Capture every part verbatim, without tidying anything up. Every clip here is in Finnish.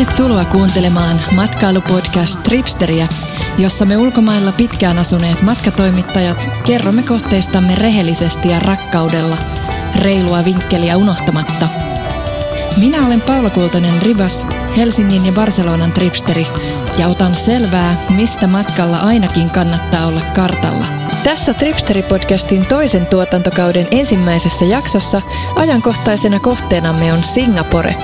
Tervetuloa kuuntelemaan matkailupodcast Tripsteriä, jossa me ulkomailla pitkään asuneet matkatoimittajat kerromme kohteistamme rehellisesti ja rakkaudella, reilua vinkkeliä unohtamatta. Minä olen Paula Kultanen Ribas, Helsingin ja Barcelonan Tripsteri, ja otan selvää, mistä matkalla ainakin kannattaa olla kartalla. Tässä Tripsteri-podcastin toisen tuotantokauden ensimmäisessä jaksossa ajankohtaisena kohteenamme on Singapore.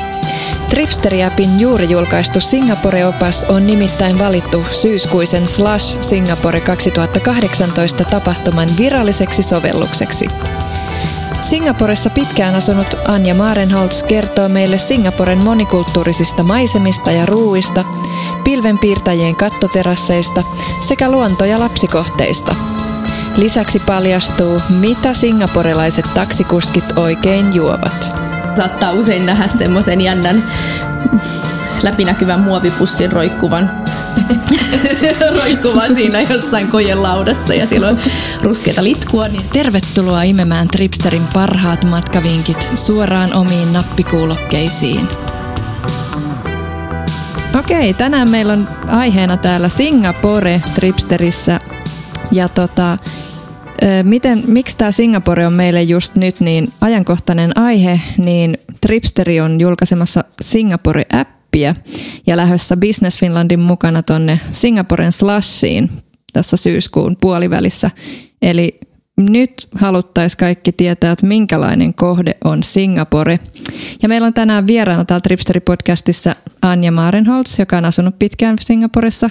Tripsteri-appin juuri julkaistu Singapore-opas on nimittäin valittu syyskuisen Slush Singapore kaksituhattakahdeksantoista tapahtuman viralliseksi sovellukseksi. Singaporessa pitkään asunut Anja Maarenholz kertoo meille Singaporen monikulttuurisista maisemista ja ruuista, pilvenpiirtäjien kattoterasseista sekä luonto- ja lapsikohteista. Lisäksi paljastuu, mitä singaporelaiset taksikuskit oikein juovat. Saattaa usein nähdä semmoisen jännän läpinäkyvän muovipussin roikkuvan, roikkuvan siinä jossain kojelaudassa ja siellä on ruskeata litkua. Niin... Tervetuloa imemään Tripsterin parhaat matkavinkit suoraan omiin nappikuulokkeisiin. Okei, tänään meillä on aiheena täällä Singapore Tripsterissä ja tota... Miten, miksi tämä Singapore on meille just nyt niin ajankohtainen aihe, niin Tripsteri on julkaisemassa Singapore-appia ja lähdössä Business Finlandin mukana tonne Singaporen Slushiin tässä syyskuun puolivälissä. Eli nyt haluttaisiin kaikki tietää, että minkälainen kohde on Singapore. Ja meillä on tänään vieraana täällä Tripsteri-podcastissa Anja Maarenholz, joka on asunut pitkään Singaporessa,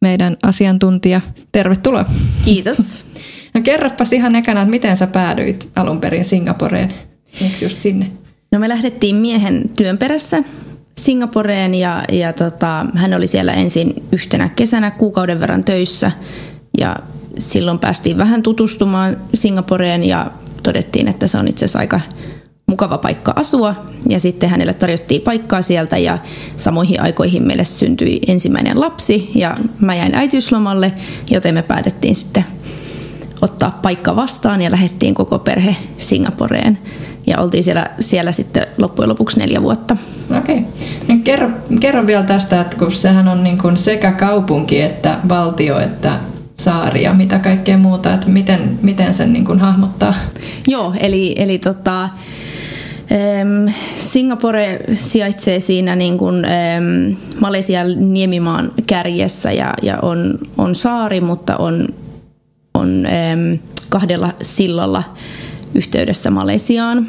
meidän asiantuntija. Tervetuloa. Kiitos. No kerropas ihan ekana, että miten sä päädyit alun perin Singaporeen? Miksi just sinne? No me lähdettiin miehen työn perässä Singaporeen ja, ja tota, hän oli siellä ensin yhtenä kesänä kuukauden verran töissä. Ja silloin päästiin vähän tutustumaan Singaporeen ja todettiin, että se on itse asiassa aika mukava paikka asua. Ja sitten hänelle tarjottiin paikkaa sieltä ja samoihin aikoihin meille syntyi ensimmäinen lapsi ja mä jäin äitiyslomalle, joten me päätettiin sitten ottaa paikka vastaan ja lähdettiin koko perhe Singaporeen. Ja oltiin siellä, siellä sitten loppujen lopuksi neljä vuotta. Okei. No kerro, kerro vielä tästä, että kun sehän on niin kuin sekä kaupunki että valtio että saari ja mitä kaikkea muuta, että miten, miten sen niin kuin hahmottaa? Joo, eli, eli tota, äm, Singapore sijaitsee siinä niin kuin, äm, Malesian niemimaan kärjessä ja, ja on, on saari, mutta on on kahdella sillalla yhteydessä Malesiaan.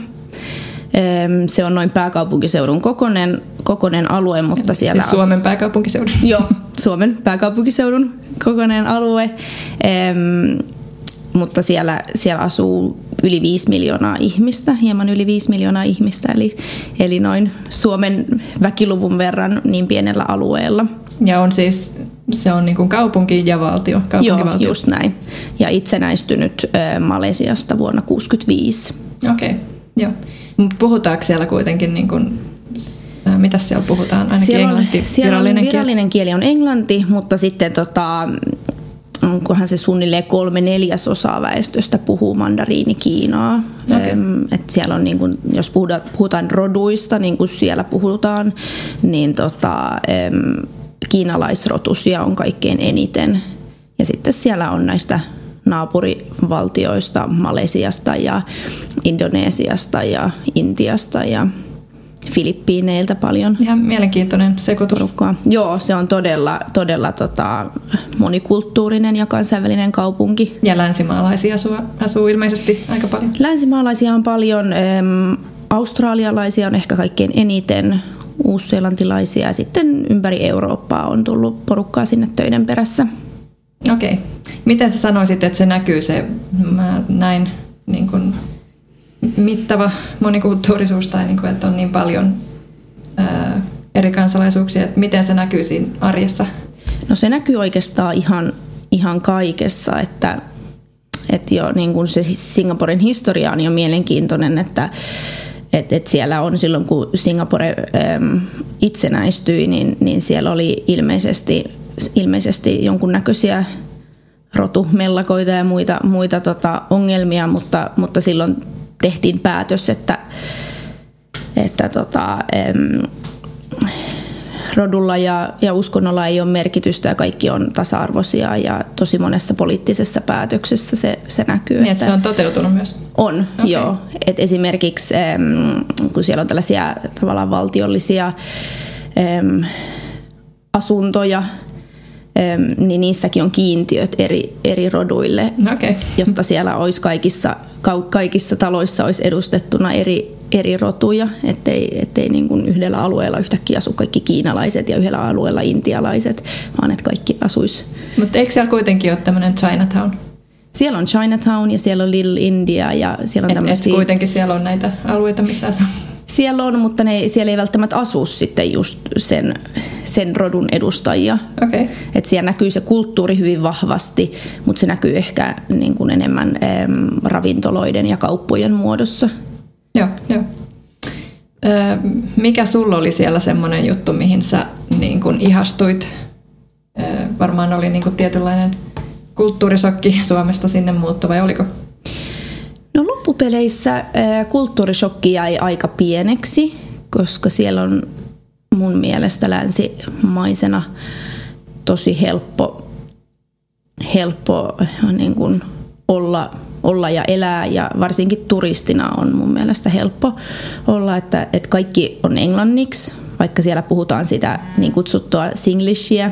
Se on noin pääkaupunkiseudun kokoinen, kokoinen alue, mutta siis siellä Suomen asu... pääkaupunkiseudun. Joo, Suomen pääkaupunkiseudun kokoinen alue. Mutta siellä, siellä asuu yli viisi miljoonaa ihmistä, hieman yli viisi miljoonaa ihmistä, eli, eli noin Suomen väkiluvun verran niin pienellä alueella. Ja on siis, se on niin kuin kaupunki ja valtio. Joo, just näin. Ja itsenäistynyt Malesiasta vuonna tuhatyhdeksänsataakuusikymmentäviisi. Okei, joo. Puhutaanko siellä kuitenkin, niin kuin, mitä siellä puhutaan? Ainakin siellä on, englanti, siellä virallinen, on virallinen kieli. kieli on englanti, mutta sitten tota, kunhan se suunnilleen kolme neljäsosaa väestöstä puhuu mandariinikiinaa. Okay. Öm, et siellä on, niin kun, jos puhutaan, puhutaan roduista, niin kuin siellä puhutaan, niin tota... Öm, kiinalaisrotusia on kaikkein eniten. Ja sitten siellä on näistä naapurivaltioista, Malesiasta ja Indonesiasta ja Intiasta ja Filippiineiltä paljon. Ihan mielenkiintoinen sekoitus. Porukkaa. Joo, se on todella, todella tota, monikulttuurinen ja kansainvälinen kaupunki. Ja länsimaalaisia asuu, asuu ilmeisesti aika paljon. Länsimaalaisia on paljon, ähm, australialaisia on ehkä kaikkein eniten. Uusseelantilaisia ja sitten ympäri Eurooppaa on tullut porukkaa sinne töiden perässä. Okei. Okay. Miten sä sanoisit, että se näkyy se mä näin niin kuin mittava monikulttuurisuus tai niin kuin, että on niin paljon ää, eri kansalaisuuksia, että miten se näkyy siinä arjessa? No se näkyy oikeastaan ihan, ihan kaikessa, että, että jo niin kuin se Singaporen historia on jo mielenkiintoinen, että Et, et siellä on silloin, kun Singapore äm, itsenäistyi, niin, niin siellä oli ilmeisesti, ilmeisesti jonkunnäköisiä rotumellakoita ja muita, muita tota, ongelmia, mutta, mutta silloin tehtiin päätös, että, että tota, äm, rodulla ja, ja uskonnolla ei ole merkitystä ja kaikki on tasa-arvoisia ja tosi monessa poliittisessa päätöksessä se, se näkyy. Niin, että se on toteutunut myös? On, okay. Joo. Et esimerkiksi kun siellä on tällaisia tavallaan valtiollisia asuntoja, niin niissäkin on kiintiöt eri, eri roduille, okay. Jotta siellä olisi kaikissa, kaikissa taloissa olisi edustettuna eri, eri rotuja, ettei, ettei niin kuin yhdellä alueella yhtäkkiä asu kaikki kiinalaiset ja yhdellä alueella intialaiset, vaan että kaikki asuisi. Mutta eikö siellä kuitenkin ole tämmöinen Chinatown? Siellä on Chinatown ja siellä on Little India ja siellä on et, tämmöisiä... Et kuitenkin siellä on näitä alueita, missä asuu? Siellä on, mutta ne, siellä ei välttämättä asu sitten just sen, sen rodun edustajia. Okay. Et siellä näkyy se kulttuuri hyvin vahvasti, mutta se näkyy ehkä niin kuin enemmän äm, ravintoloiden ja kauppojen muodossa. Joo, joo. Ö, mikä sulla oli siellä semmoinen juttu, mihin sä niin kuin ihastuit? Ö, varmaan oli niin kuin tietynlainen kulttuurisokki Suomesta sinne muutto, vai oliko? No loppupeleissä kulttuurishokki jäi aika pieneksi, koska siellä on mun mielestä länsimaisena tosi helppo, helppo niin kuin olla, olla ja elää, ja varsinkin turistina on mun mielestä helppo olla, että, että kaikki on englanniksi, vaikka siellä puhutaan sitä niin kutsuttua singlishia.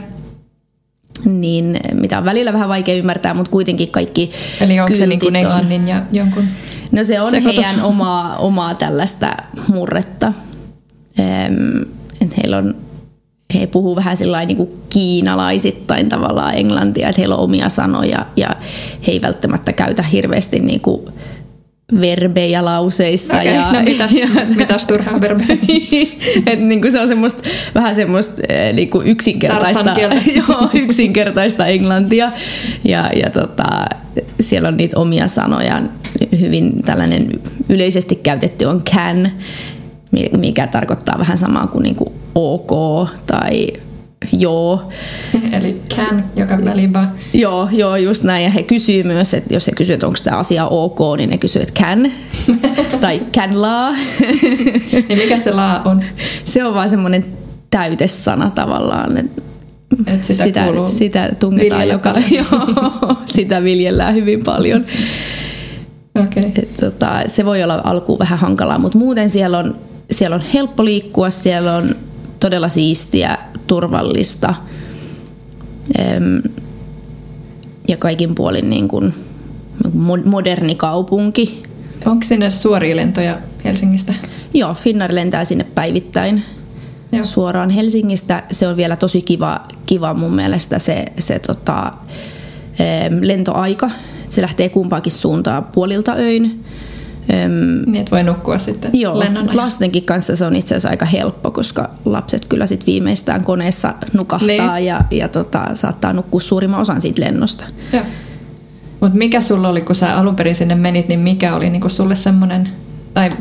Niin, mitä on välillä vähän vaikea ymmärtää, mutta kuitenkin kaikki. Eli onko se niin kuin englannin ja jonkun? No se on sekoitus. Heidän omaa, omaa tällaista murretta. Ehm, et heillä on, he puhuu vähän sillain niin kuin kiinalaisittain tavallaan englantia, että heillä on omia sanoja ja he ei välttämättä käytä hirveästi niin kuin verbejä lauseissa. Okay, ja, no mitäs, ja, mitäs turhaa verbejä? Et niinku se on semmoista, vähän semmoista niinku yksinkertaista, joo, yksinkertaista englantia. Ja, ja tota, siellä on niitä omia sanoja. Hyvin tällainen yleisesti käytetty on can, mikä tarkoittaa vähän samaa kuin niinku ok tai joo. Eli can, joka väliin vaan. Joo, joo, just näin. Ja he kysyy myös, että jos he kysyy, että onko tämä asia ok, niin ne kysyy, että can. Tai can laa. Niin mikä se laa on? Se on vaan semmoinen täytesana tavallaan. Et Et sitä, sitä, sitä tungetaan joka... Joo, sitä viljellään hyvin paljon. Okay. Et, tota, se voi olla alkuun vähän hankalaa, mutta muuten siellä on, siellä on helppo liikkua, siellä on todella siistiä, turvallista ja kaikin puolin niin kuin moderni kaupunki. Onko sinne suoria lentoja Helsingistä? Joo, Finnair lentää sinne päivittäin. Joo. Suoraan Helsingistä. Se on vielä tosi kiva, kiva mun mielestä se, se tota, lentoaika. Se lähtee kumpaankin suuntaan puolilta öin. Öm, niin, että voi nukkua sitten joo, lennon ajan. Lastenkin kanssa se on itse asiassa aika helppo, koska lapset kyllä sit viimeistään koneessa nukahtaa niin. ja, ja tota, saattaa nukkua suurimman osan siitä lennosta. Mutta mikä sulla oli, kun sä alun perin sinne menit, niin mikä oli niinku sulle semmoinen, tai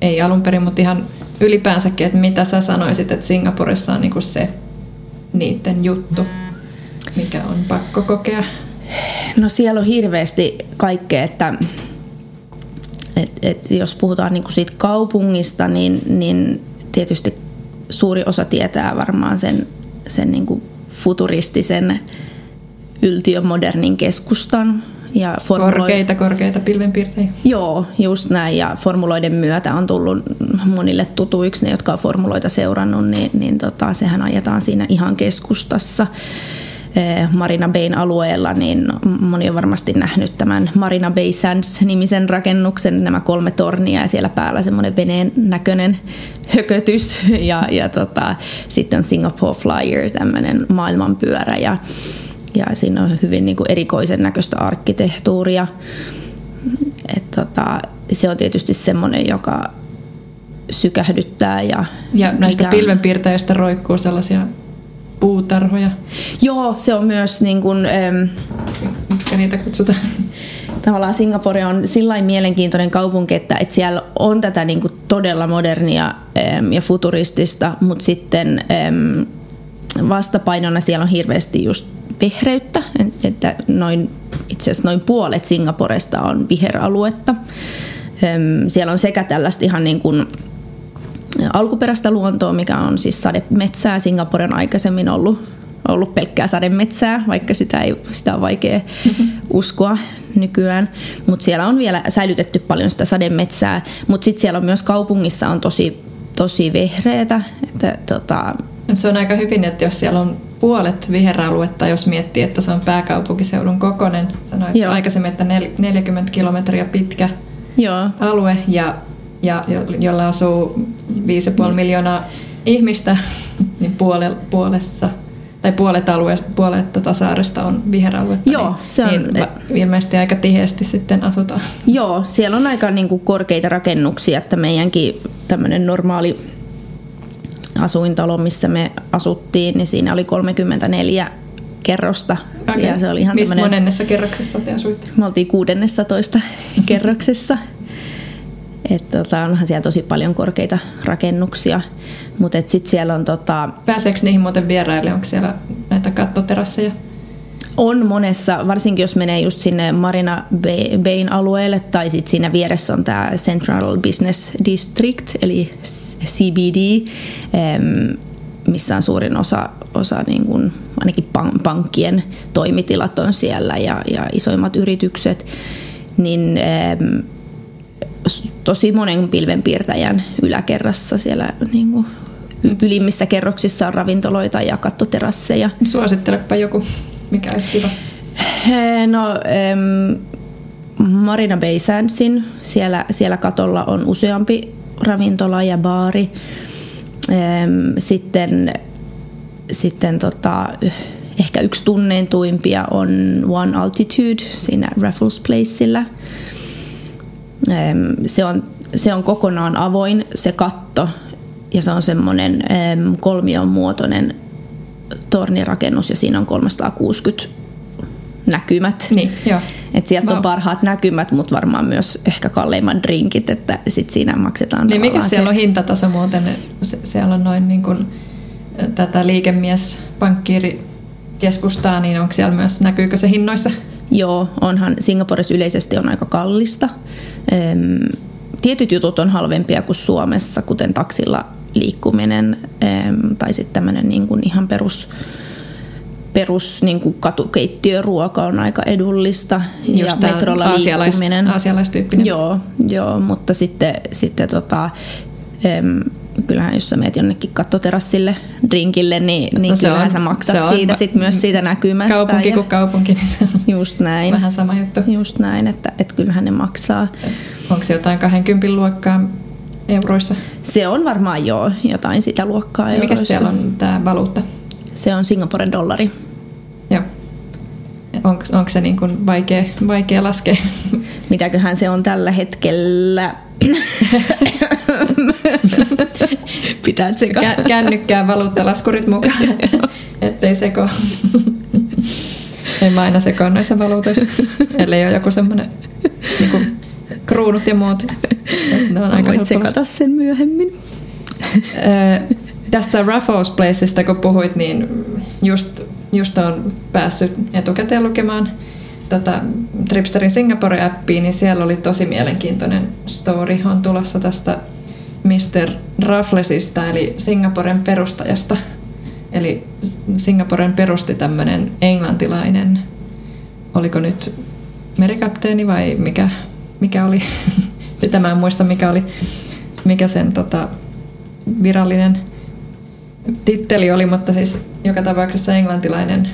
ei alun perin, mutta ihan ylipäänsäkin, että mitä sä sanoisit, että Singaporessa on niinku se niiden juttu, mikä on pakko kokea? No siellä on hirveästi kaikkea, että Et, et jos puhutaan niinku siitä kaupungista, niin, niin tietysti suuri osa tietää varmaan sen, sen niinku futuristisen yltiömodernin keskustan. Ja formulo- korkeita, korkeita pilvenpiirtejä. Joo, just näin. Ja formuloiden myötä on tullut monille tutuiksi, ne jotka on formuloita seurannut, niin, niin tota, sehän ajetaan siinä ihan keskustassa. Marina Bayn alueella, niin moni on varmasti nähnyt tämän Marina Bay Sands-nimisen rakennuksen, nämä kolme tornia ja siellä päällä semmoinen veneen näköinen hökötys ja, ja tota, sitten on Singapore Flyer, tämmöinen maailmanpyörä ja, ja siinä on hyvin niin kuin erikoisen näköistä arkkitehtuuria. Et tota, se on tietysti semmoinen, joka sykähdyttää. Ja, ja näistä mikä... pilvenpiirteistä roikkuu sellaisia puutarhoja. Joo, se on myös niin kuin... Ähm, miksi niitä kutsutaan? Tavallaan Singapore on sillain mielenkiintoinen kaupunki, että, että siellä on tätä niin kuin todella modernia ähm, ja futuristista, mutta sitten ähm, vastapainona siellä on hirveästi just vihreyttä, että noin, itse asiassa noin puolet Singaporesta on viheraluetta. Ähm, siellä on sekä tällaista ihan niin kuin alkuperäistä luontoa, mikä on siis sademetsää. Singapore on aikaisemmin ollut, ollut pelkkää sademetsää, vaikka sitä, ei, sitä on vaikea mm-hmm. uskoa nykyään. Mutta siellä on vielä säilytetty paljon sitä sademetsää. Mutta sitten siellä on myös kaupungissa on tosi, tosi vehreätä. Että, tota... se on aika hyvin, että jos siellä on puolet viheraluetta, jos miettii, että se on pääkaupunkiseudun kokoinen. Sanoit Joo. aikaisemmin, että neljäkymmentä kilometriä pitkä Joo. alue ja ja jolla asuu viisi pilkku viisi miljoonaa ihmistä, niin puole, puolessa, tai puolet, alue, puolet tuota saaresta on viheraluetta. Joo, se niin, on, niin ilmeisesti aika tiheästi sitten asutaan. Joo, siellä on aika niin kuin korkeita rakennuksia, että meidänkin tämmöinen normaali asuintalo, missä me asuttiin, niin siinä oli kolmekymmentäneljä kerrosta. Okay. Ja se oli ihan tämmöinen, monennessa kerroksessa te asuitte? Me oltiin kuudennessatoista kerroksessa. Että tota, onhan siellä tosi paljon korkeita rakennuksia, mutta sitten siellä on... Tota... Pääseekö niihin muuten vieraille? Onko siellä näitä kattoterasseja? On monessa, varsinkin jos menee just sinne Marina Bayn alueelle, tai sitten siinä vieressä on tämä Central Business District, eli C B D, missä on suurin osa, osa niin kun, ainakin pankkien toimitilat on siellä ja, ja isoimmat yritykset, niin... Tosi monen pilvenpiirtäjän yläkerrassa siellä niin kuin, ylimmissä kerroksissa on ravintoloita ja kattoterasseja. Suosittelepa joku, mikä olisi kiva. No, ähm, Marina Bay Sandsin, siellä, siellä katolla on useampi ravintola ja baari. Ähm, sitten sitten tota, ehkä yksi tunnetuimpia on One Altitude siinä Raffles Placella. Se on, se on kokonaan avoin se katto ja se on semmoinen kolmion muotoinen tornirakennus ja siinä on kolmesataakuusikymmentä näkymät. Niin, joo. Et sieltä wow. on parhaat näkymät, mutta varmaan myös ehkä kalleimmat drinkit, että sit siinä maksetaan niin mikä siellä se... on hintataso muuten? Se, siellä on noin niin kuin tätä liikemiespankkiirikeskustaa, niin onko siellä myös, näkyykö se hinnoissa? Joo, onhan Singaporessa yleisesti on aika kallista. Tietyt jutut on halvempia kuin Suomessa, kuten taksilla liikkuminen tai sitten tämmöinen niin kuin ihan perus, perus niin kuin katukeittiöruoka on aika edullista. Just ja metrolla aasialais, liikkuminen. Aasialaistyyppinen. Joo, joo, mutta sitten, sitten tota, kyllähän jos sä meet jonnekin kattoterassille drinkille, niin, niin no kyllähän on, sä maksat siitä sit myös siitä näkymästä. Kaupunki ja, kuin kaupunki, niin se on just näin, vähän sama juttu. Just näin, että et kyllähän ne maksaa. Onko se jotain kahdenkymmenen luokkaa euroissa? Se on varmaan joo, jotain sitä luokkaa euroissa. Mikä siellä on tämä valuutta? Se on Singaporen dollari. Joo. Onko, onko se niin kuin vaikea, vaikea laskea? Mitäköhän se on tällä hetkellä... Pitää tsekata. Kä- kännykkään valuuttalaskurit mukaan, ettei seko. En mä aina sekoa noissa valuutoissa, ellei ole joku semmoinen niinku kruunut ja muut. Ne on aika helppo sekata sen myöhemmin. Tästä Raffles Placeista kun puhuit, niin just, just on päässyt etukäteen lukemaan Tota, Tripsterin Singapore-appiin, niin siellä oli tosi mielenkiintoinen story on tulossa tästä mister Rafflesista, eli Singaporen perustajasta. Eli Singaporen perusti tämmöinen englantilainen, oliko nyt merikapteeni vai mikä, mikä oli, mitä mä en muista mikä oli, mikä sen tota, virallinen titteli oli, mutta siis joka tapauksessa englantilainen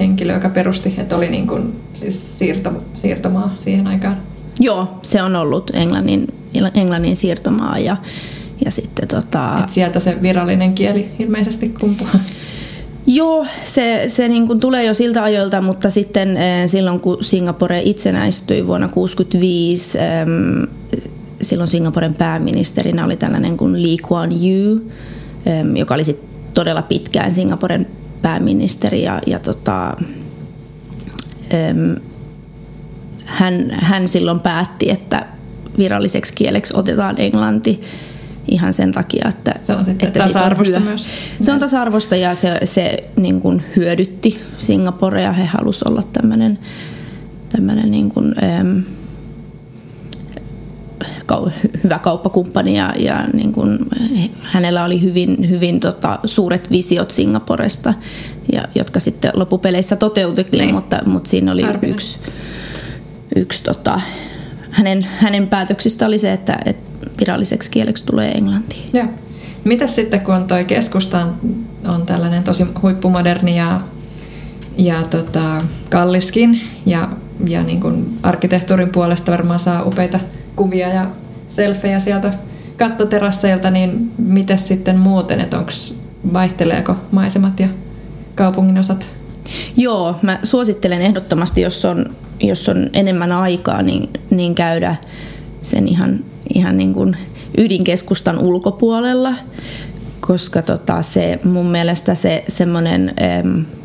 henkilö, joka perusti, että oli niin kuin siis siirto, siirtomaa siihen aikaan. Joo, se on ollut Englannin, Englannin siirtomaa ja, ja sitten tota... Et sieltä se virallinen kieli ilmeisesti kumpuaa. Joo, se, se niin kuin tulee jo siltä ajoilta, mutta sitten silloin kun Singapore itsenäistyi vuonna tuhatyhdeksänsataakuusikymmentäviisi, silloin Singaporen pääministerinä oli tällainen kuin Lee Kuan Yew, joka oli sitten todella pitkään Singaporen pääministeri ja, ja tota... Hän, hän silloin päätti, että viralliseksi kieleksi otetaan englanti ihan sen takia, että se on, että tasa-arvosta on myös. Se on tasa-arvosta ja se, se niin kuin hyödytti Singaporea. He halusivat olla tämmöinen niin kuin, ähm, hyvä kauppakumppani ja, ja niin kuin hänellä oli hyvin, hyvin tota, suuret visiot Singaporesta, ja, jotka sitten loppupeleissä toteutettiin, mutta, mutta siinä oli Arvinen. yksi, yksi tota, hänen, hänen päätöksistä oli se, että, että viralliseksi kieleksi tulee englanti. Joo. Mitäs sitten, kun toi keskusta on tällainen tosi huippumoderni ja, ja tota, kalliskin ja, ja niin kuin arkkitehtuurin puolesta varmaan saa upeita kuvia ja selfejä sieltä kattoterasseilta, niin mitäs sitten muuten, että onko, vaihteleeko maisemat ja kaupungin osat? Joo, mä suosittelen ehdottomasti, jos on, jos on enemmän aikaa, niin, niin käydä sen ihan, ihan niin kuin ydinkeskustan ulkopuolella, koska tota se, mun mielestä se, semmonen,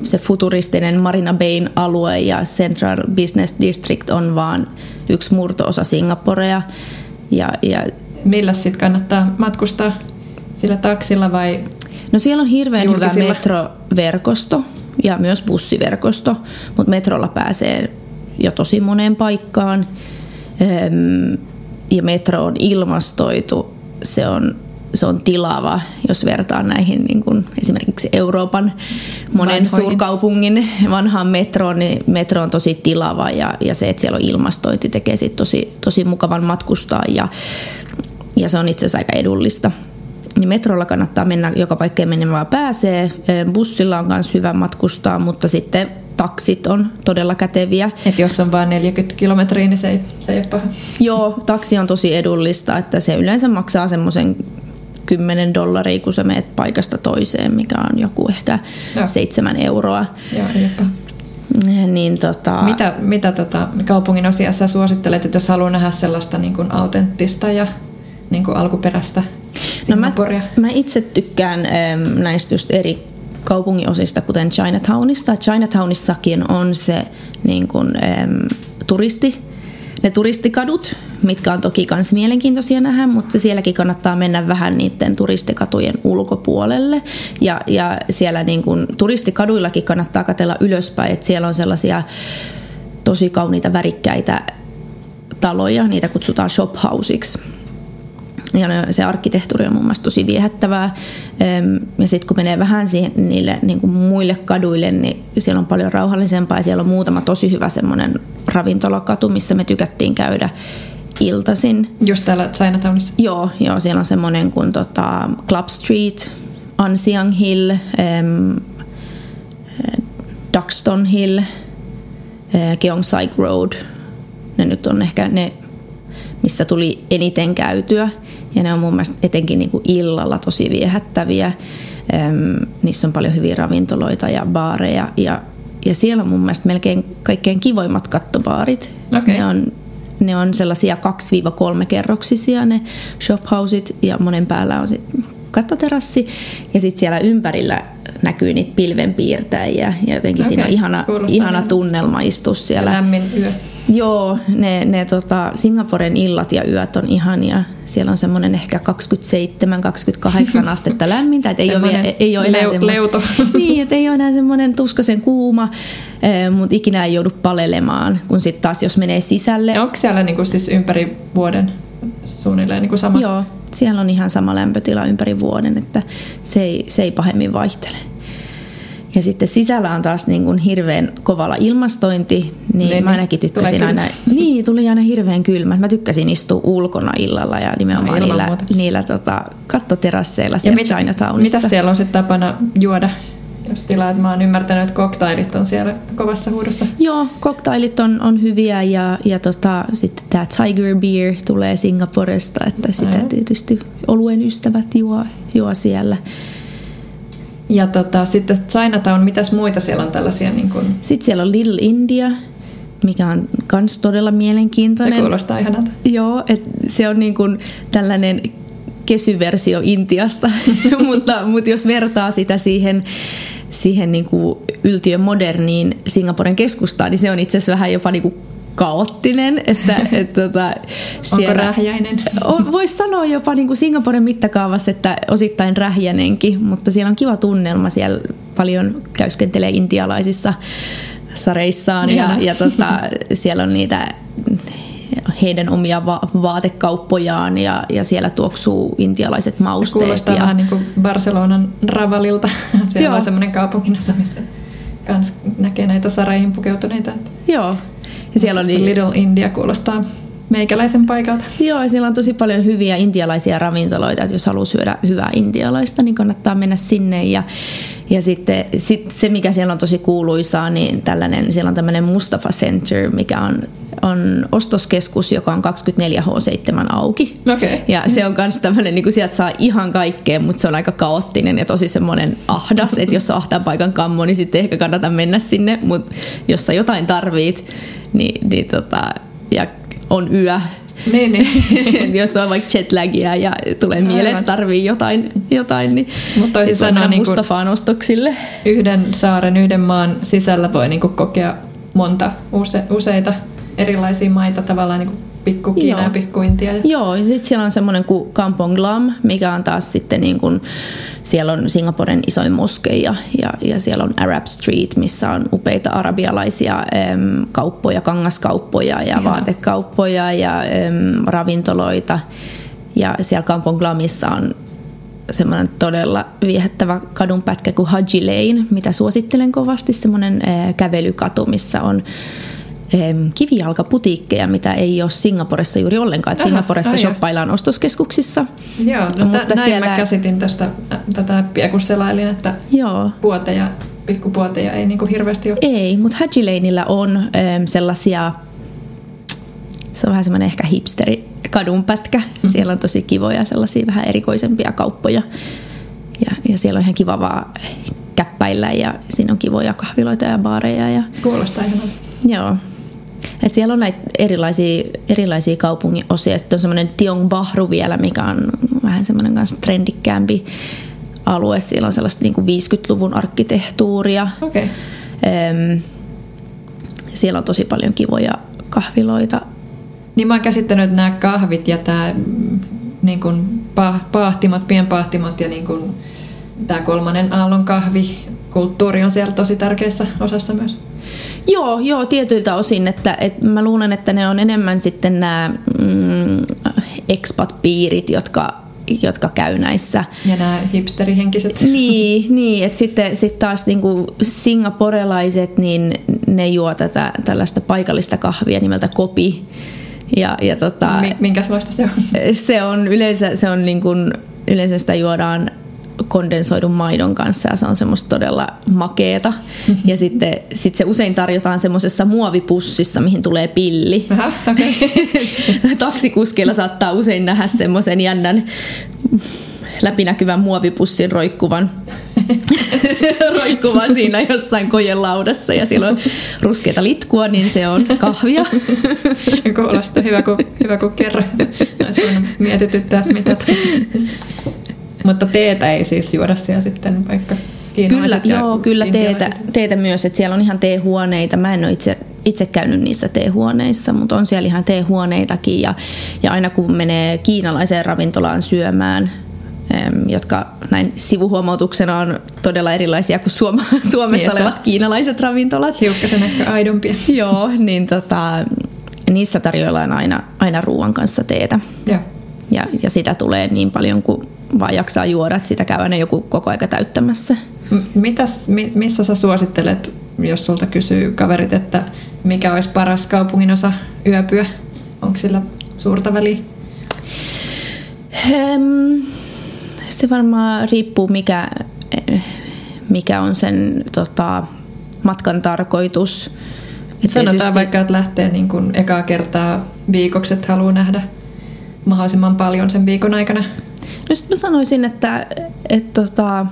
se futuristinen Marina Bayn alue ja Central Business District on vaan yksi murto-osa Singaporea. Ja, ja millä sitten kannattaa matkustaa? Sillä taksilla vai? No siellä on hirveän julkisilla? Hyvä metroverkosto ja myös bussiverkosto, mutta metrolla pääsee jo tosi moneen paikkaan. Ja metro on ilmastoitu, se on, se on tilava, jos vertaa näihin niin kuin esimerkiksi Euroopan monen vanhoihin suurkaupungin vanhaan metroon, niin metro on tosi tilava ja, ja se, että siellä on ilmastointi, tekee siitä tosi, tosi mukavan matkustaa ja, ja se on itse asiassa aika edullista. Niin metrolla kannattaa mennä, joka paikkaan mennä vaan pääsee, bussilla on myös hyvä matkustaa, mutta sitten taksit on todella käteviä. Et jos on vain neljäkymmentä kilometriä, niin se ei, se ei ole paha. Joo, taksi on tosi edullista, että se yleensä maksaa semmoisen kymmenen dollaria, kun sä meet paikasta toiseen, mikä on joku ehkä Joo. seitsemän euroa. Joo, ei paha. Niin, tota... Mitä, mitä tota, kaupungin osia sä suosittelet, että jos haluaa nähdä sellaista niin kuin autenttista ja niin kuin alkuperäistä Singaporea? No mä, mä itse tykkään ähm, näistä just eri kaupunginosista, kuten Chinatownista. Chinatownissakin on se niin kuin, äm, turisti, ne turistikadut, mitkä on toki myös mielenkiintoisia nähdä, mutta sielläkin kannattaa mennä vähän niiden turistikatujen ulkopuolelle. Ja, ja siellä niin kuin, turistikaduillakin kannattaa katsella ylöspäin, että siellä on sellaisia tosi kauniita värikkäitä taloja, niitä kutsutaan shophousiksi. Ja se arkkitehtuuri on mun mielestä tosi viehättävää. Ja sitten kun menee vähän siihen, niille niin kuin muille kaduille, niin siellä on paljon rauhallisempaa. Ja siellä on muutama tosi hyvä semmoinen ravintolakatu, missä me tykättiin käydä iltaisin. Just täällä Chinatownissa? Joo, joo, siellä on semmoinen kuin tota Club Street, Ansiang Hill, ähm, Duxton Hill, äh, Keong Saik Road. Ne nyt on ehkä ne, missä tuli eniten käytyä. Ja ne on mun mielestä etenkin niin kuin illalla tosi viehättäviä. Öm, niissä on paljon hyviä ravintoloita ja baareja. Ja, ja siellä on mun mielestä melkein kaikkein kivoimmat kattobaarit. Okay. Ne, on, ne on sellaisia kaksi kolme kerroksisia ne shophouset. Ja monen päällä on sit kattoterassi. Ja sitten siellä ympärillä näkyy niitä pilvenpiirtäjiä. Ja jotenkin okay. siinä on ihana, ihana tunnelma istua siellä. Lämmin yö. Joo, ne, ne tota, Singaporen illat ja yöt on ihania. Siellä on semmoinen ehkä kaksikymmentäseitsemän kaksikymmentäkahdeksan astetta lämmintä, et ei ole, ei ole enää semmoista. Niin, et ei ole enää semmoinen tuskasen kuuma, mutta ikinä ei joudu palelemaan, kun sitten taas jos menee sisälle. Onko siellä niinku siis ympäri vuoden suunnilleen niinku sama? Joo, siellä on ihan sama lämpötila ympäri vuoden, että se ei, se ei pahemmin vaihtele. Ja sitten sisällä on taas niin kuin hirveän kovalla ilmastointi, niin ne, mä ainakin tykkäsin aina, niin tuli aina hirveän kylmä. Mä tykkäsin istua ulkona illalla ja nimenomaan no, niillä, niillä tota, kattoterasseilla siellä Chinatownissa. Mitä siellä on sitten tapana juoda, jos tilaat? Mä oon ymmärtänyt, että koktailit on siellä kovassa huudossa. Joo, koktailit on, on hyviä ja, ja tota, sitten tää Tiger Beer tulee Singaporesta, että sitä Aivan. tietysti oluen ystävät juo, juo siellä. Ja tota, sitten Chinatown, mitäs muita siellä on tällaisia? Niin kun... Sitten siellä on Little India, mikä on myös todella mielenkiintoinen. Se kuulostaa ihanalta. Joo, et se on niin kun tällainen kesyversio Intiasta, mutta, mutta jos vertaa sitä siihen, siihen niin kuin yltiön moderniin Singaporen keskustaan, niin se on itse asiassa vähän jopa niin kuin kaoottinen. Että, et, tota, siellä onko rähjäinen? Voisi sanoa jopa niin kuin Singaporen mittakaavassa, että osittain rähjänenkin, mutta siellä on kiva tunnelma. Siellä paljon käyskentelee intialaisissa sareissaan ja, ja tota, siellä on niitä heidän omia va- vaatekauppojaan ja, ja siellä tuoksuu intialaiset mausteet. Ja kuulostaa ja vähän niin kuin Barcelonan Ravalilta. Siellä joo. on semmoinen kaupunginosa, missä kans näkee näitä saraihin pukeutuneita. Joo. Ja siellä on Little India kuulostaa meikäläisen paikalta. Joo, siellä on tosi paljon hyviä intialaisia ravintoloita, että jos haluaa syödä hyvää intialaista, niin kannattaa mennä sinne. Ja, ja sitten sit se, mikä siellä on tosi kuuluisaa, niin tällainen, siellä on tämmöinen Mustafa Center, mikä on, on ostoskeskus, joka on kaksikymmentäneljä seitsemän auki. Okay. Ja se on myös tämmöinen, niin kuin sieltä saa ihan kaikkea, mutta se on aika kaoottinen ja tosi semmoinen ahdas, että jos on ahtaan paikan kammo, niin sitten ehkä kannata mennä sinne, mutta jos sä jotain tarvit, niin, niin tota, ja on yö. Niin, niin. Jos on vaikka jetlagia ja tulee mieleen, että tarvii jotain, jotain niin mutta toisin sanoen niin Mustafaan ostoksille. Yhden saaren, yhden maan sisällä voi niin kuin kokea monta use, useita erilaisia maita tavallaan niin kuin pikku Kiinaa ja pikku Intiaa. Joo, ja sitten siellä on semmoinen kuin Kampong Glam, mikä on taas sitten niin kuin, siellä on Singaporen isoin moskeija ja, ja siellä on Arab Street, missä on upeita arabialaisia äm, kauppoja, kangaskauppoja ja Hieno. vaatekauppoja ja äm, ravintoloita. Ja siellä Kampong Glamissa on semmoinen todella viehättävä kadunpätkä kuin Haji Lane, mitä suosittelen kovasti, semmoinen äh, kävelykatu, missä on kivijalkaputiikkeja, mitä ei ole Singaporessa juuri ollenkaan. Aha, Singaporessa aja. shoppaillaan ostoskeskuksissa. Joo, no mutta t- näin siellä mä käsitin tästä, tätä appia, kun selailin, että joo. puoteja, pikkupuoteja ei niin kuin hirveästi ole. Ei, mutta Haji Laneillä on äm, sellaisia, se on vähän semmoinen ehkä hipsteri kadunpätkä. Mm-hmm. Siellä on tosi kivoja, sellaisia vähän erikoisempia kauppoja. Ja, ja siellä on ihan kivaa käppäillä ja siinä on kivoja kahviloita ja baareja. Ja kuulostaa ihan. Joo. Et siellä on näitä erilaisia, erilaisia kaupunginosia. Sitten on semmoinen Tiong Bahru vielä, mikä on vähän semmoinen kanssa trendikkäämpi alue. Siellä on sellaista niin kuin viidenkymmenen luvun arkkitehtuuria. Okay. Öm, siellä on tosi paljon kivoja kahviloita. Niin mä oon käsittänyt, että nämä kahvit ja tämä niin kuin paahtimot, pienpaahtimot ja niin kuin tämä kolmannen aallon kahvikulttuuri on siellä tosi tärkeässä osassa myös. Joo, joo, tietyiltä osin, että, että mä luulen, että ne on enemmän sitten nämä mm, expat-piirit, jotka, jotka käy näissä. Ja nämä hipsterihenkiset. Niin, niin että sitten sit taas niinku singaporelaiset, niin ne juo tätä tällaista paikallista kahvia nimeltä kopi. Ja, ja tota, minkälaista se on? Se on yleensä, se on niinku, yleensä sitä juodaan kondensoidun maidon kanssa ja se on semmoista todella makeeta. Ja sitten sit se usein tarjotaan semmoisessa muovipussissa, mihin tulee pilli. Aha, okay. Taksikuskeilla saattaa usein nähdä semmoisen jännän läpinäkyvän muovipussin roikkuvan, roikkuvan siinä jossain kojelaudassa ja siellä on ruskeata litkua, niin se on kahvia. Kuulostaa hyvä, kun, hyvä, kun kerran. Olisi voinut mietityttää, mitä tuo. Mutta teetä ei siis juoda siellä sitten vaikka kiinalaiset kyllä, ja joo, kyllä teetä, teetä myös, että siellä on ihan teehuoneita. Mä en ole itse, itse käynyt niissä teehuoneissa, mutta on siellä ihan teehuoneitakin. Ja, ja aina kun menee kiinalaiseen ravintolaan syömään, jotka näin sivuhuomautuksena on todella erilaisia kuin Suoma, Suomessa Mietä. olevat kiinalaiset ravintolat. Hiukkasen ehkä aidompia. Joo, niin tota, niissä tarjoillaan aina, aina ruoan kanssa teetä. Ja. Ja, ja sitä tulee niin paljon kuin vaan jaksaa juoda, että sitä käy aina joku koko aika täyttämässä. Mitäs, missä sä suosittelet, jos sulta kysyy kaverit, että mikä olisi paras kaupunginosa yöpyä? Onko sillä suurta väliä? Hmm, se varmaan riippuu, mikä, mikä on sen tota, matkan tarkoitus. Et sanotaan tietysti vaikka, että lähtee niin kun ekaa kertaa viikoksi, että haluaa nähdä mahdollisimman paljon sen viikon aikana. Just mä sanoisin, että et tota,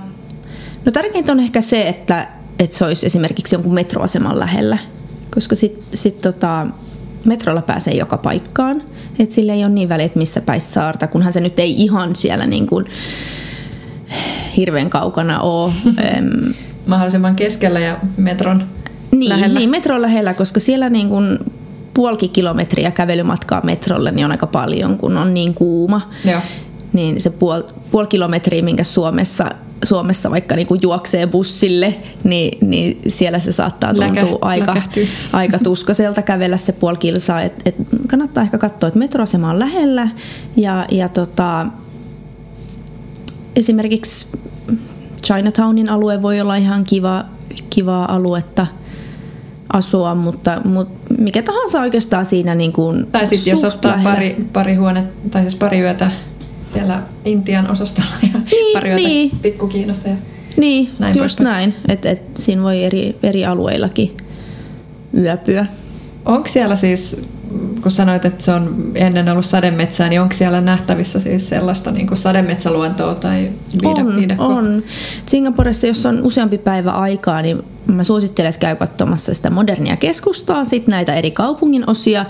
no tärkeintä on ehkä se, että et se olisi esimerkiksi jonkun metroaseman lähellä, koska sit, sit tota, metrolla pääsee joka paikkaan. Et sillä ei ole niin väliä, että missä päin saarta, kunhan se nyt ei ihan siellä niin kuin hirveän kaukana ole. Mahdollisimman keskellä ja metron niin, lähellä. Niin, metron lähellä, koska siellä niin kuin puolikin kilometriä kävelymatkaa metrolle niin on aika paljon, kun on niin kuuma. Joo. Niin se puoli puol kilometriä, minkä Suomessa, Suomessa vaikka niinku juoksee bussille, niin, niin siellä se saattaa tuntua aika, aika tuskaiselta kävellä se puoli kilsaa. Et, et kannattaa ehkä katsoa, että metroasema on lähellä ja, ja tota, esimerkiksi Chinatownin alue voi olla ihan kiva, kivaa aluetta asua, mutta, mutta mikä tahansa oikeastaan siinä niin kuin tai sitten jos ottaa pari, pari huone, tai siis pari yötä siellä Intian osastolla ja niin, pari yötä niin. Pikku-Kiinassa ja niin, näin just näin. Et, et siinä voi eri, eri alueillakin yöpyä. Onko siellä siis, kun sanoit, että se on ennen ollut sademetsää, niin onko siellä nähtävissä siis sellaista niin kuin sademetsäluontoa tai viidakkoa? On, on. Singaporessa, jos on useampi päivä aikaa, niin mä suosittelen, että käy katsomassa sitä modernia keskustaa, sitten näitä eri kaupungin osia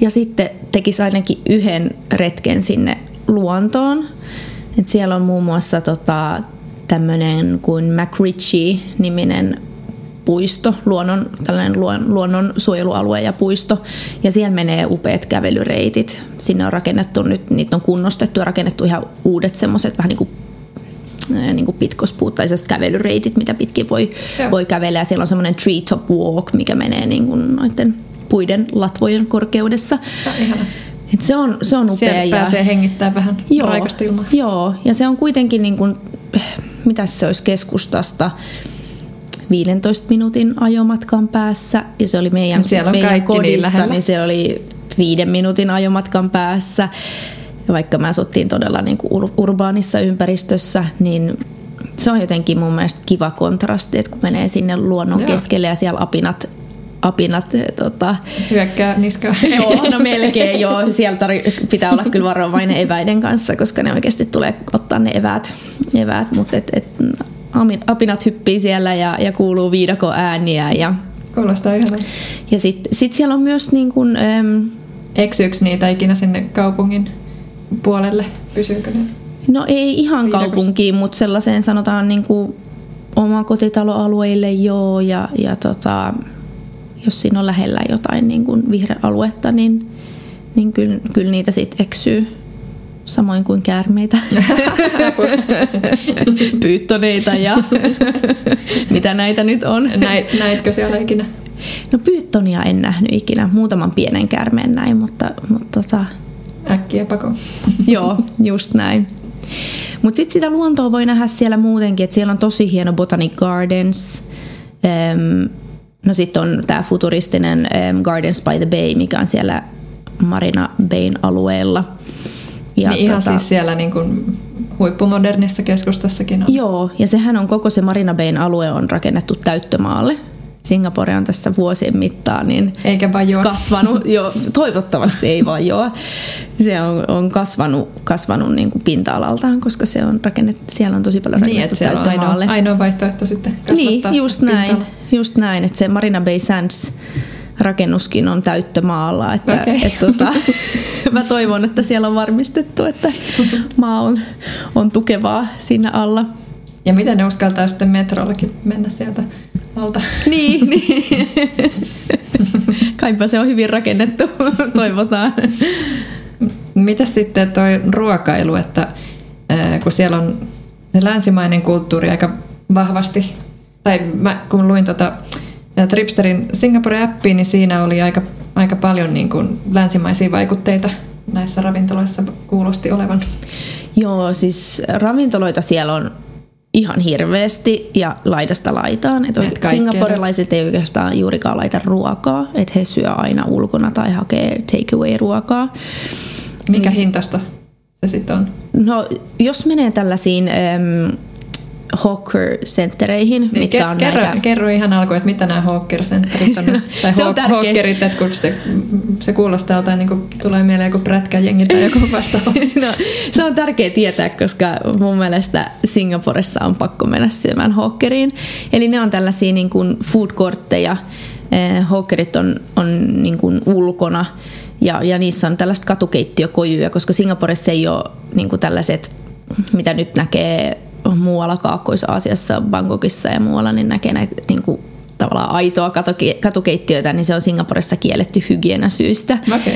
ja sitten tekisi ainakin yhden retken sinne luontoon. Et siellä on muun muassa tota, tämmöinen kuin McRitchie-niminen puisto, luonnon, tällainen luon, luonnon suojelualue ja puisto, ja siellä menee upeat kävelyreitit. Sinne on rakennettu nyt, niitä on kunnostettu ja rakennettu ihan uudet semmoiset vähän niin kuin, niin kuin pitkospuuttaiset kävelyreitit, mitä pitkin voi, voi kävellä, ja siellä on semmoinen treetop walk, mikä menee niin kuin noiden puiden latvojen korkeudessa. Ihana. Et se on, se on upea. Siellä pääsee ja hengittää vähän joo, raikasta ilmaa. Joo, ja se on kuitenkin, niin kuin, mitä se olisi keskustasta, viidentoista minuutin ajomatkan päässä, ja se oli meidän, meidän kodista, niin, niin se oli viiden minuutin ajomatkan päässä. Ja vaikka me asuttiin todella niin kuin ur- urbaanissa ympäristössä, niin se on jotenkin mun mielestä kiva kontrasti, että kun menee sinne luonnon joo. keskelle ja siellä apinat apinat tota hyökkää niskaan. Joo, no melkein joo. Siellä tar- pitää olla kyllä varovainen eväiden kanssa, koska ne oikeasti tulee ottaa ne eväät, eväät. Mutta et, et, apinat hyppii siellä ja, ja kuuluu viidakon ääniä. Ja kuulostaa ihanaa. Ja sitten sit siellä on myös niin kuin Ähm, eksyykö niitä ikinä sinne kaupungin puolelle? Pysyykö ne? No ei ihan viidakossa kaupunkiin, mutta sellaiseen sanotaan niin kuin oma kotitaloalueille joo ja, ja tota jos siinä on lähellä jotain niin kuin vihreäaluetta, niin, niin kyllä, kyllä niitä sitten eksyy. Samoin kuin käärmeitä, pyyttoneita ja mitä näitä nyt on. Näitkö siellä ikinä? No pyyttonia en nähnyt ikinä. Muutaman pienen käärmeen näin, mutta mutta tota äkkiä pakoon. Joo, just näin. Mutta sitten sitä luontoa voi nähdä siellä muutenkin. Et siellä on tosi hieno Botanic Gardens. Ehm, No sitten on tämä futuristinen Gardens by the Bay, mikä on siellä Marina Bayn alueella. Ja niin ihan tota, siis siellä niin kuin huippumodernissa keskustassakin on. Joo, ja sehän on koko se Marina Bayn alue on rakennettu täyttömaalle. Singapore on tässä vuosien mittaan niin eikä vajoa kasvanut, jo, toivottavasti ei vajoa. Se on, on kasvanut, kasvanut niin kuin pinta-alaltaan, koska se on rakennettu, siellä on tosi paljon rakennettu niin, täyttömaalle. Ainoa, ainoa vaihtoehto sitten kasvattaa niin, just näin, just näin, että se Marina Bay Sands rakennuskin on täyttömaalla. Että, okay. et, tota, mä toivon, että siellä on varmistettu, että maa on, on tukevaa siinä alla. Ja miten ne uskaltaa sitten metrollakin mennä sieltä alta? Niin, niin. Kaipa se on hyvin rakennettu, toivotaan. Mitäs sitten toi ruokailu, että kun siellä on länsimainen kulttuuri aika vahvasti, tai mä kun luin tota Tripsterin Singapore-appia, niin siinä oli aika, aika paljon niin kuin länsimaisia vaikutteita näissä ravintoloissa kuulosti olevan. Joo, siis ravintoloita siellä on ihan hirveästi ja laidasta laitaan. Singaporelaiset ei oikeastaan juurikaan laita ruokaa, että he syö aina ulkona tai hakee takeaway-ruokaa. Mikä hintasta se sitten on? No, jos menee tällaisiin Ähm, hawker-senttereihin, niin, mitkä ker- on kerro, näitä kerro ihan alkuun, että mitä nämä hawker-sentterit on, tai se on ho- hawkerit, että kun se, se kuulostaa jotain, niin kuin tulee mieleen joku prätkäjengi tai joku vastaava. No, se on tärkeä tietää, koska mun mielestä Singaporessa on pakko mennä syömään hawkeriin. Eli ne on tällaisia niin kuin food-kortteja, hawkerit on, on niin kuin ulkona, ja, ja niissä on tällaista katukeittiökojuja, koska Singaporessa ei ole niin kuin tällaiset, mitä nyt näkee muualla Kaakkois-Aasiassa, Bangkokissa ja muualla, niin näkee näitä niin kuin, tavallaan aitoa katukeittiöitä, niin se on Singaporessa kielletty hygieniasyistä. Okay.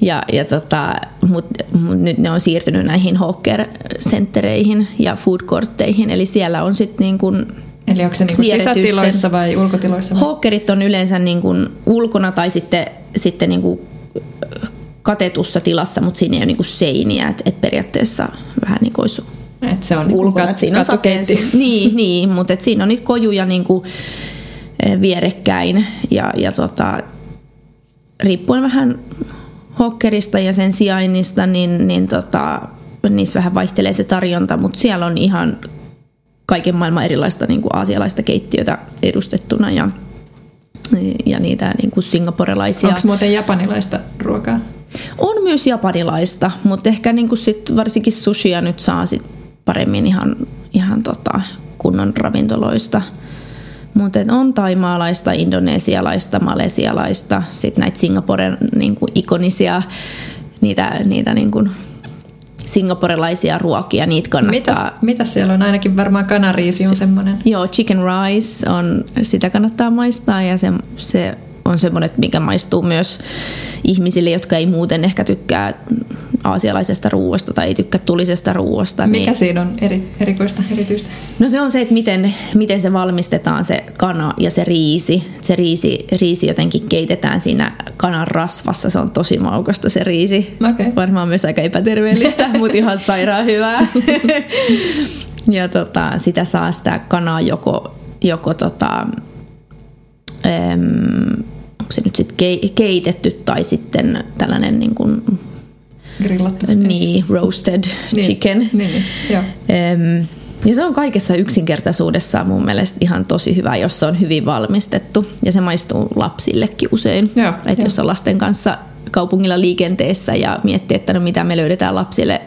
Ja, ja tota, mutta nyt ne on siirtynyt näihin hawker-senttereihin ja foodkortteihin, eli siellä on sitten niin kuin... Eli onko se niin kuin sisätiloissa vai ulkotiloissa? Hawkerit on yleensä niin kuin ulkona tai sitten, sitten niin kuin katetussa tilassa, mutta siinä ei ole niin kuin seiniä, että et periaatteessa vähän niin kuin olisi... Että se on ulkona, kat- siinä on sateensu. Niin, niin, mutta et siinä on niitä kojuja niin kuin vierekkäin ja, ja tota, riippuen vähän hokkerista ja sen sijainnista, niin, niin tota, niissä vähän vaihtelee se tarjonta, mutta siellä on ihan kaiken maailman erilaista niin kuin aasialaista keittiötä edustettuna ja, ja niitä niin kuin singaporelaisia. Onko muuten japanilaista ruokaa? On myös japanilaista, mutta ehkä niin kuin sit varsinkin sushia nyt saa sit paremmin ihan, ihan tota kunnon ravintoloista. Mutta on thaimaalaista, indonesialaista, malesialaista, sitten näitä Singaporen niin kuin ikonisia, niitä, niitä niin kuin singaporelaisia ruokia, niitä kannattaa. Mitäs, mitäs siellä on? Ainakin varmaan kanariisi on semmoinen. Joo, chicken rice, on, sitä kannattaa maistaa ja se, se on semmoinen, mikä maistuu myös ihmisille, jotka ei muuten ehkä tykkää aasialaisesta ruuasta tai ei tykkää tulisesta ruuasta. Mikä niin... siinä on eri, erikoista, erityistä? No se on se, että miten, miten se valmistetaan se kana ja se riisi. Se riisi, riisi jotenkin keitetään siinä kanan rasvassa. Se on tosi maukasta se riisi. Okay. Varmaan myös aika epäterveellistä, mutta ihan sairaan hyvää. Ja tota, sitä saa sitä kanaa joko... joko tota, äm, onko se nyt sitten keitetty tai sitten tällainen niin kuin grillattu, niin, roasted niin, chicken. Niin, niin, joo. Ja se on kaikessa yksinkertaisuudessaan mun mielestä ihan tosi hyvä, jos se on hyvin valmistettu. Ja se maistuu lapsillekin usein. Joo, et jo. Jos on lasten kanssa kaupungilla liikenteessä ja miettii, että no mitä me löydetään lapsille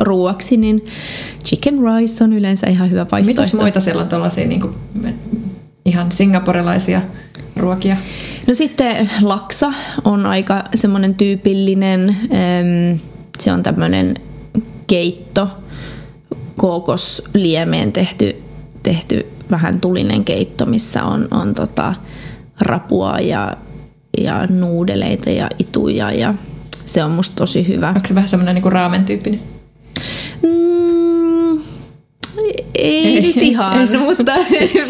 ruuaksi, niin chicken rice on yleensä ihan hyvä vaihtoehto. Mitäs muita siellä on tuollaisia niin kuin ihan singaporelaisia ruokia? No sitten laksa on aika semmoinen tyypillinen, se on tämmöinen keitto, kookosliemeen tehty, tehty vähän tulinen keitto, missä on, on tota rapua ja, ja nuudeleita ja ituja ja se on musta tosi hyvä. Onko se vähän semmoinen niinku raamen tyyppinen? Mm, Ei nyt ihan, mutta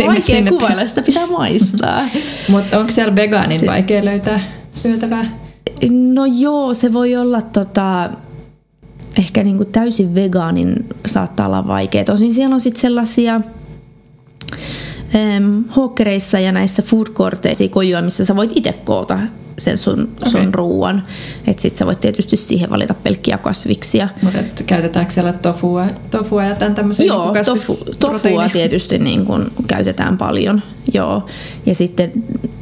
vaikea kuvailla, sitä pitää maistaa. Mutta onko siellä vegaanin se... vaikea löytää syötävää? No joo, se voi olla tota, ehkä niinku täysin vegaanin saattaa olla vaikea. Tosin siellä on sitten sellaisia ähm, hawkereissa ja näissä foodkorteissa kojuja, missä sä voit itse koota sen sun, okay. sun ruuan. Että sit sä voit tietysti siihen valita pelkkiä kasviksia. Mutta käytetäänkö siellä tofua, tofua ja tämän tämmöisiä joo, niin tofu, tofua tietysti niin kun käytetään paljon. Joo. Ja sitten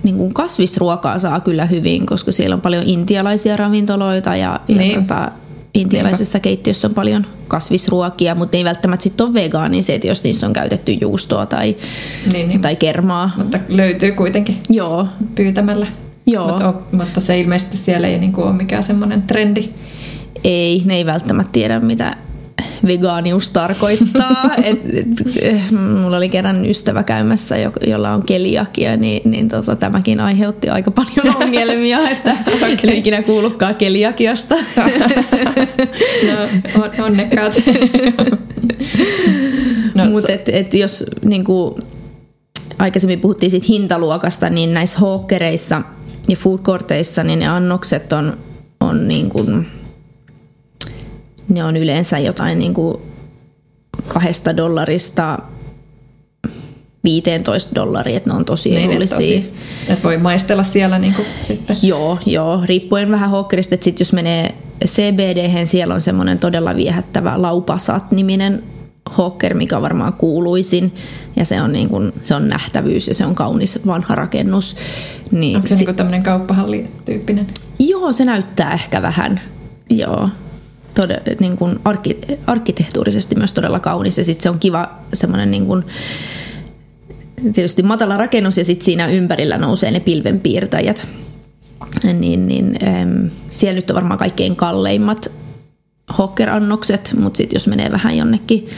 niin kun kasvisruokaa saa kyllä hyvin, koska siellä on paljon intialaisia ravintoloita ja, niin. ja tota, intialaisessa Niinpä. keittiössä on paljon kasvisruokia, mutta ne ei välttämättä sitten ole vegaanisia, että jos niissä on käytetty juustoa tai, niin, niin. tai kermaa. Mutta löytyy kuitenkin joo. pyytämällä. Mutta, mutta se ilmeisesti siellä ei niinku ole mikään semmoinen trendi. Ei, ne ei välttämättä tiedä, mitä vegaanius tarkoittaa. et, et, mulla oli kerran ystävä käymässä, jolla on keliakia, niin, niin tota, tämäkin aiheutti aika paljon ongelmia, että en ikinä kuullutkaan keliakiasta. No, on, onnekkaat. No, mutta et, et jos niinku, aikaisemmin puhuttiin siitä hintaluokasta, niin näissä hawkereissa ja foodkorteissa, niin ne annokset on, on niin kuin, ne on yleensä jotain niin kuin kahdesta dollarista viisitoista dollaria, että ne on tosi edullisia. Että voi maistella siellä niin kuin sitten. Joo, joo, riippuen vähän hawkerista, että sitten jos menee C B D:hen, siellä on semmoinen todella viehättävä Laupasat-niminen hawker, mikä on varmaan kuuluisin, ja se on, niin kuin, se on nähtävyys ja se on kaunis vanha rakennus. Niin onko se sit... niin tämmöinen kauppahalli-tyyppinen? Joo, se näyttää ehkä vähän. Joo. Tode, niin kuin arki, arkkitehtuurisesti myös todella kaunis, ja sitten se on kiva semmoinen niin kuin, tietysti matala rakennus, ja sitten siinä ympärillä nousee ne pilvenpiirtäjät. Niin, niin, äm, siellä nyt on varmaan kaikkein kalleimmat hawker-annokset, mutta sitten jos menee vähän jonnekin.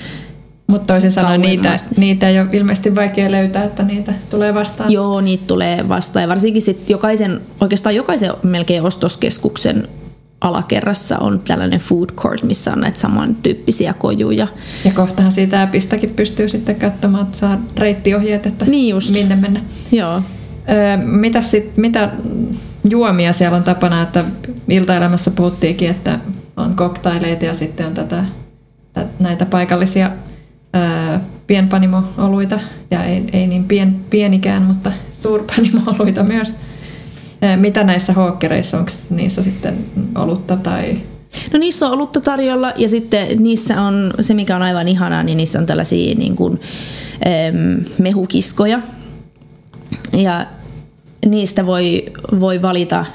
Mutta toisin sanoen niitä, niitä ei ole ilmeisesti vaikea löytää, että niitä tulee vastaan. Joo, niitä tulee vastaan. Ja varsinkin sitten jokaisen, oikeastaan jokaisen melkein ostoskeskuksen alakerrassa on tällainen food court, missä on näitä samantyyppisiä kojuja. Ja kohtahan siitä äpistäkin pystyy sitten katsomaan, että saa reittiohjeet, että niin minne mennä. Joo. Öö, mitä, sit, mitä juomia siellä on tapana, että iltaelämässä puhuttiinkin, että on koktaileita ja sitten on tätä, näitä paikallisia öö, pienpanimo-oluita ja ei, ei niin pien, pienikään, mutta suurpanimo-oluita myös. Mitä näissä hookkereissa, onko niissä sitten olutta tai... No niissä on olutta tarjolla ja sitten niissä on, se mikä on aivan ihanaa, niin niissä on tällaisia niin kuin, ähm, mehukiskoja. Ja niistä voi, voi valita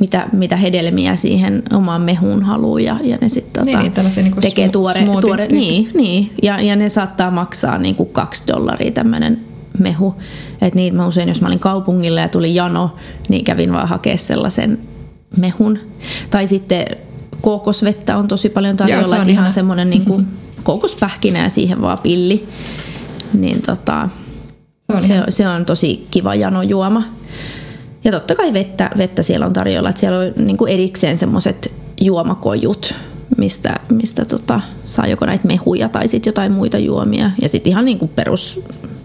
mitä, mitä hedelmiä siihen omaan mehuun haluaa ja, ja ne sitten niin, tota, niin, niin tekee tuore... tuore niin, niin. Ja, ja ne saattaa maksaa niin kuin kaksi dollaria tämmöinen mehu. Et niitä mä usein, jos mä olin kaupungilla ja tuli jano, niin kävin vaan hakemaan sellaisen mehun. Tai sitten kookosvettä on tosi paljon tarjolla. Joo, se ihan semmoinen niin kuin kookospähkinä ja siihen vaan pilli. Niin tota, se, on se, se on tosi kiva janojuoma. Ja totta kai vettä, vettä siellä on tarjolla. Et siellä on niin kuin erikseen semmoiset juomakojut, mistä, mistä tota, saa joko näitä mehuja tai sitten jotain muita juomia. Ja sitten ihan niin kuin perus...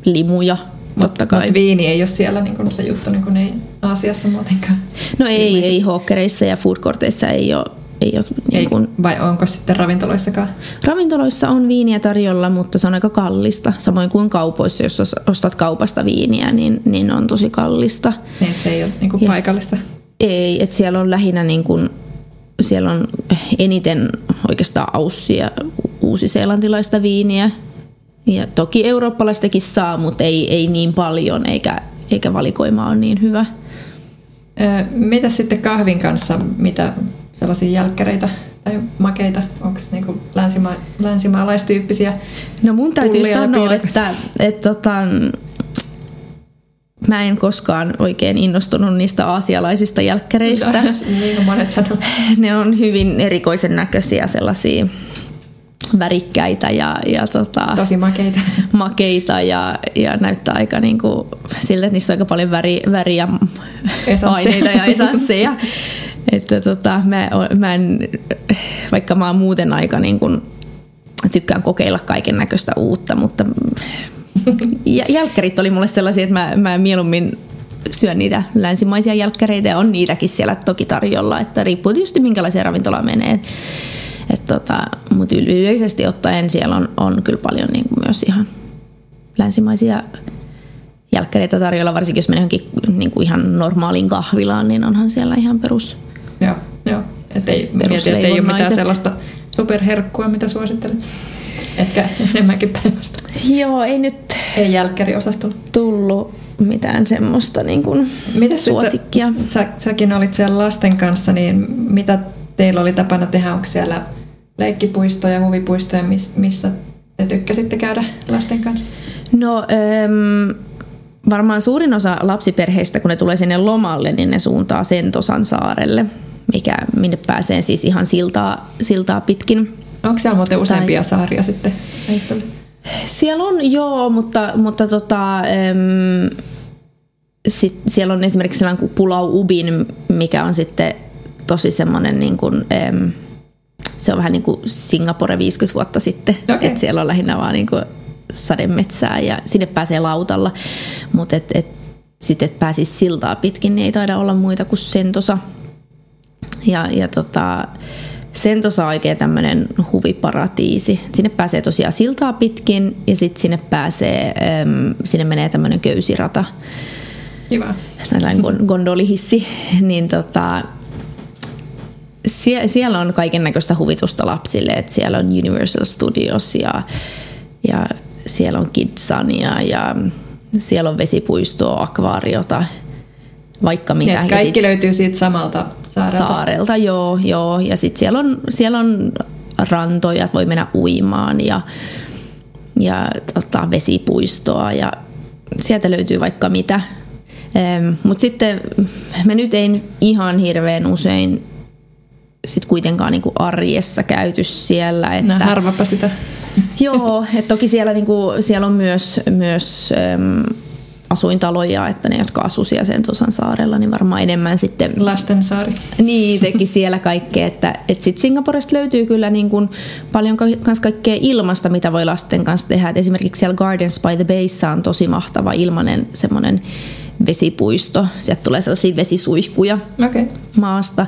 limuja, totta kai. Mutta viini ei ole siellä niin kuin se juttu, niin kuin ei Aasiassa muutenkaan. No ei, ilmeisesti. Ei hookkereissa ja foodcourteissa ei ole. Ei ole ei, niin kuin... Vai onko sitten ravintoloissakaan? Ravintoloissa on viiniä tarjolla, mutta se on aika kallista. Samoin kuin kaupoissa, jos ostat kaupasta viiniä, niin, niin on tosi kallista. Niin, se ei ole niin kuin paikallista? Yes. Ei, että siellä on lähinnä, niin kuin, siellä on eniten oikeastaan aussia, uusiseelantilaista viiniä. Ja toki eurooppalaistakin saa, mutta ei, ei niin paljon, eikä, eikä valikoima ole niin hyvä. Öö, mitä sitten kahvin kanssa, mitä sellaisia jälkkäreitä tai makeita, onko niinku länsima- länsimaalaistyyppisiä? No mun täytyy sanoa, että, että tota, mä en koskaan oikein innostunut niistä aasialaisista jälkkäreistä. Niin kuin monet sanoo. Ne on hyvin erikoisen näköisiä sellaisia... värikkäitä ja, ja tota, tosi makeita, makeita ja, ja näyttää aika niin kuin siltä, että niissä on aika paljon väri, väriä, aineita ja esansseja. Että tota, mä, mä en, vaikka mä oon muuten aika niin kuin, tykkään kokeilla kaiken näköistä uutta, mutta jälkkärit oli mulle sellaisia, että mä, mä mieluummin syön niitä länsimaisia jälkkäreitä ja on niitäkin siellä toki tarjolla, että riippuu tietysti minkälaiseen ravintolaan menee. Tota, mutta yleisesti ottaen siellä on, on kyllä paljon niin kuin myös ihan länsimaisia jälkkäreitä tarjolla, varsinkin jos menee johonkin niin kuin ihan normaaliin kahvilaan, niin onhan siellä ihan perus. Joo, joo. Ettei, mieti, ettei ole mitään sellaista superherkkua, mitä suosittelet. Ehkä enemmänkin päivästä. Joo, ei nyt ei jälkkäriosastolla tullut mitään semmoista niin kuin suosikkia. Sitten, sä, säkin olit siellä lasten kanssa, niin mitä teillä oli tapana tehdä? Onko siellä leikkipuistoja, huvipuistoja, missä te tykkäsitte käydä lasten kanssa? No äm, varmaan suurin osa lapsiperheistä, kun ne tulee sinne lomalle, niin ne suuntaa Sentosan saarelle, mikä, minne pääsee siis ihan siltaa, siltaa pitkin. Onko siellä muuten useampia tai... saaria sitten? Siellä on joo, mutta, mutta tota, äm, sit siellä on esimerkiksi sellainen kuin Pulau Ubin, mikä on sitten tosi semmoinen niin kuin... Äm, se on vähän niin kuin Singapore viisikymmentä vuotta sitten, okay. Että siellä on lähinnä vaan niin kuin sademetsää ja sinne pääsee lautalla. Mutta et, et, sitten, että pääsisi siltaa pitkin, niin ei taida olla muita kuin Sentosa. Ja, ja tota, Sentosa on oikein tämmöinen huviparatiisi. Sinne pääsee tosiaan siltaa pitkin ja sitten sinne pääsee, äm, sinne menee tämmöinen köysirata. Kiva. Tällainen gondolihissi. Niin tota... Sie- siellä on kaiken näköistä huvitusta lapsille, että siellä on Universal Studios ja, ja siellä on Kidzania ja siellä on vesipuistoa, akvaariota, vaikka mitä. Ja kaikki sit... löytyy siitä samalta saarelta. Saarelta, joo, joo. Ja sitten siellä on, siellä on rantoja, voi mennä uimaan ja, ja tota, vesipuistoa ja sieltä löytyy vaikka mitä. Ehm, mutta sitten me nyt ei ihan hirveän usein sitten kuitenkaan niinku arjessa käyty siellä. Että, no harvapa sitä. Joo, että toki siellä, niinku, siellä on myös, myös äm, asuintaloja, että ne, jotka asuu siellä Sentosan saarella, niin varmaan enemmän sitten... Lastensaari. Niin, teki siellä kaikkea. Että, et sit Singaporesta löytyy kyllä niin kuin paljon myös kaikkea ilmasta, mitä voi lasten kanssa tehdä. Et esimerkiksi siellä Gardens by the Bayssä on tosi mahtava ilmainen semmoinen vesipuisto. Sieltä tulee sellaisia vesisuihkuja okay. maasta.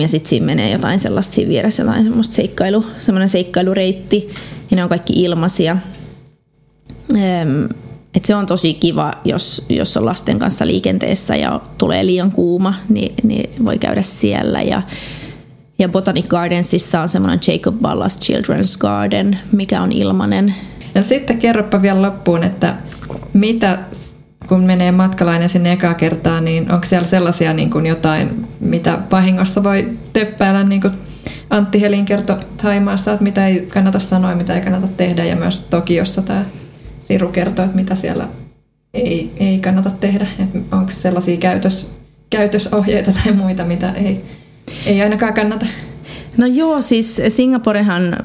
Ja sitten siinä menee jotain sellaista, siinä vieressä jotain semmoista seikkailu, semmoinen seikkailureitti. Ja ne on kaikki ilmaisia. Et se on tosi kiva, jos, jos on lasten kanssa liikenteessä ja tulee liian kuuma, niin, niin voi käydä siellä. Ja, ja Botanic Gardensissa on semmoinen Jacob Ballas Children's Garden, mikä on ilmainen. No sitten kerropa vielä loppuun, että mitä... Kun menee matkalainen sinne ekaa kertaa, niin onko siellä sellaisia niin kuin jotain, mitä vahingossa voi töppäillä, niin kuin Antti Helin kertoi Thaimaassa, että mitä ei kannata sanoa, mitä ei kannata tehdä, ja myös Tokiossa tämä Siru kertoo, että mitä siellä ei, ei kannata tehdä. Että onko sellaisia käytös, käytösohjeita tai muita, mitä ei, ei ainakaan kannata? No joo, siis Singaporehan...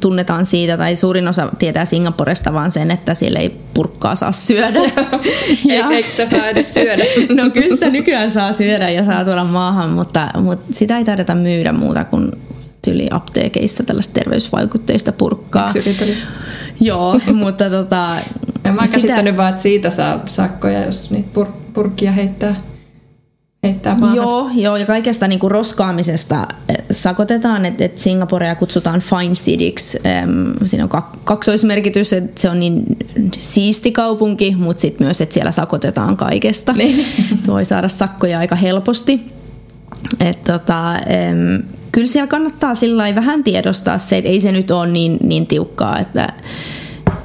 tunnetaan siitä, tai suurin osa tietää Singaporesta vaan sen, että siellä ei purkkaa saa syödä. ja... Eikö sitä saa edes syödä? No kyllä sitä nykyään saa syödä ja saa tuoda maahan, mutta, mutta sitä ei tarvita myydä muuta kuin tyli apteekeissa tällaista terveysvaikutteista purkkaa. Yksi Joo, mutta tota... Mä oon sitä... käsittänyt vaan, että siitä saa sakkoja, jos niitä pur- purkkia heittää. Joo, joo, ja kaikesta niinku roskaamisesta sakotetaan, että et Singaporea kutsutaan fine cityksi. Äm, siinä on kak- kaksoismerkitys, että se on niin siisti kaupunki, mutta sitten myös, että siellä sakotetaan kaikesta. Voi saada sakkoja aika helposti. Et tota, äm, kyllä siellä kannattaa sillai vähän tiedostaa se, että ei se nyt ole niin, niin tiukkaa, että...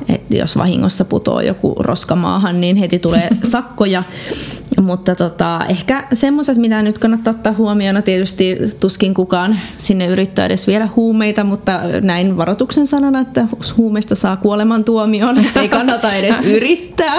Että jos vahingossa putoo joku roskamaahan, niin heti tulee sakkoja. Mutta tota, ehkä semmoiset, mitä nyt kannattaa ottaa huomioon, no tietysti tuskin kukaan sinne yrittää edes viedä huumeita, mutta näin varoituksen sanana, että huumeista saa kuolemantuomion, että ei kannata edes yrittää,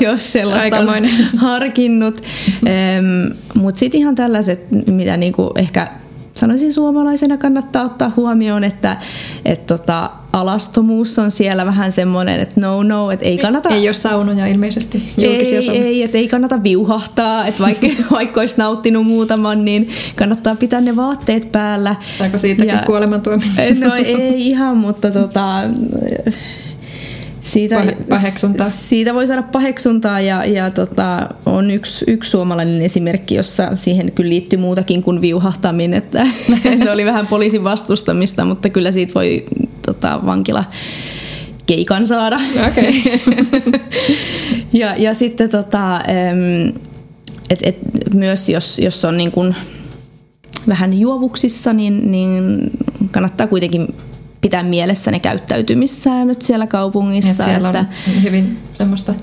jos sellaista aikamoinen. On harkinnut. Ähm, mutta sitten ihan tällaiset, mitä niinku ehkä... Sanoisin suomalaisena kannattaa ottaa huomioon, että et tota, alastomuus on siellä vähän semmoinen, että no no, että ei kannata... Ei ole saunoja ilmeisesti, julkisia saunoja. Ei, että ei kannata viuhahtaa, että vaikka, vaikka olisi nauttinut muutaman, niin kannattaa pitää ne vaatteet päällä. Saako siitäkin ja, kuolemantuomio? No ei ihan, mutta tota... Siitä, paheksuntaa. Siitä voi saada paheksuntaa ja, ja tota, on yksi, yksi suomalainen esimerkki, jossa siihen kyllä liittyy muutakin kuin viuhahtaminen. Että, että oli vähän poliisin vastustamista, mutta kyllä siitä voi tota, vankila keikan saada. Okay. ja, ja sitten tota, et, et myös jos, jos on niin kuin vähän juovuksissa, niin, niin kannattaa kuitenkin... pitää mielessä ne käyttäytymissäännöt siellä kaupungissa. Että siellä että on hyvin semmoista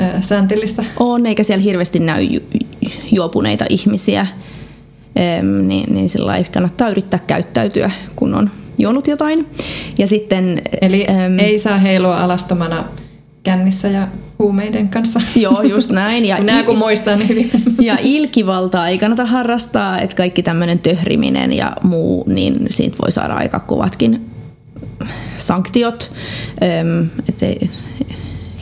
ö, sääntillistä. On, eikä siellä hirveästi näy ju- juopuneita ihmisiä, ehm, niin, niin sillä kannattaa yrittää käyttäytyä, kun on juonut jotain. Ja sitten, Eli äm, ei saa heilua alastomana kännissä ja huumeiden kanssa. Joo, just näin. Ja Nää kun muistaa ne hyvin. Ja ilkivaltaa ei kannata harrastaa, että kaikki tämmöinen töhriminen ja muu, niin siitä voi saada aika kovatkin sanktiot. Öm, et ei,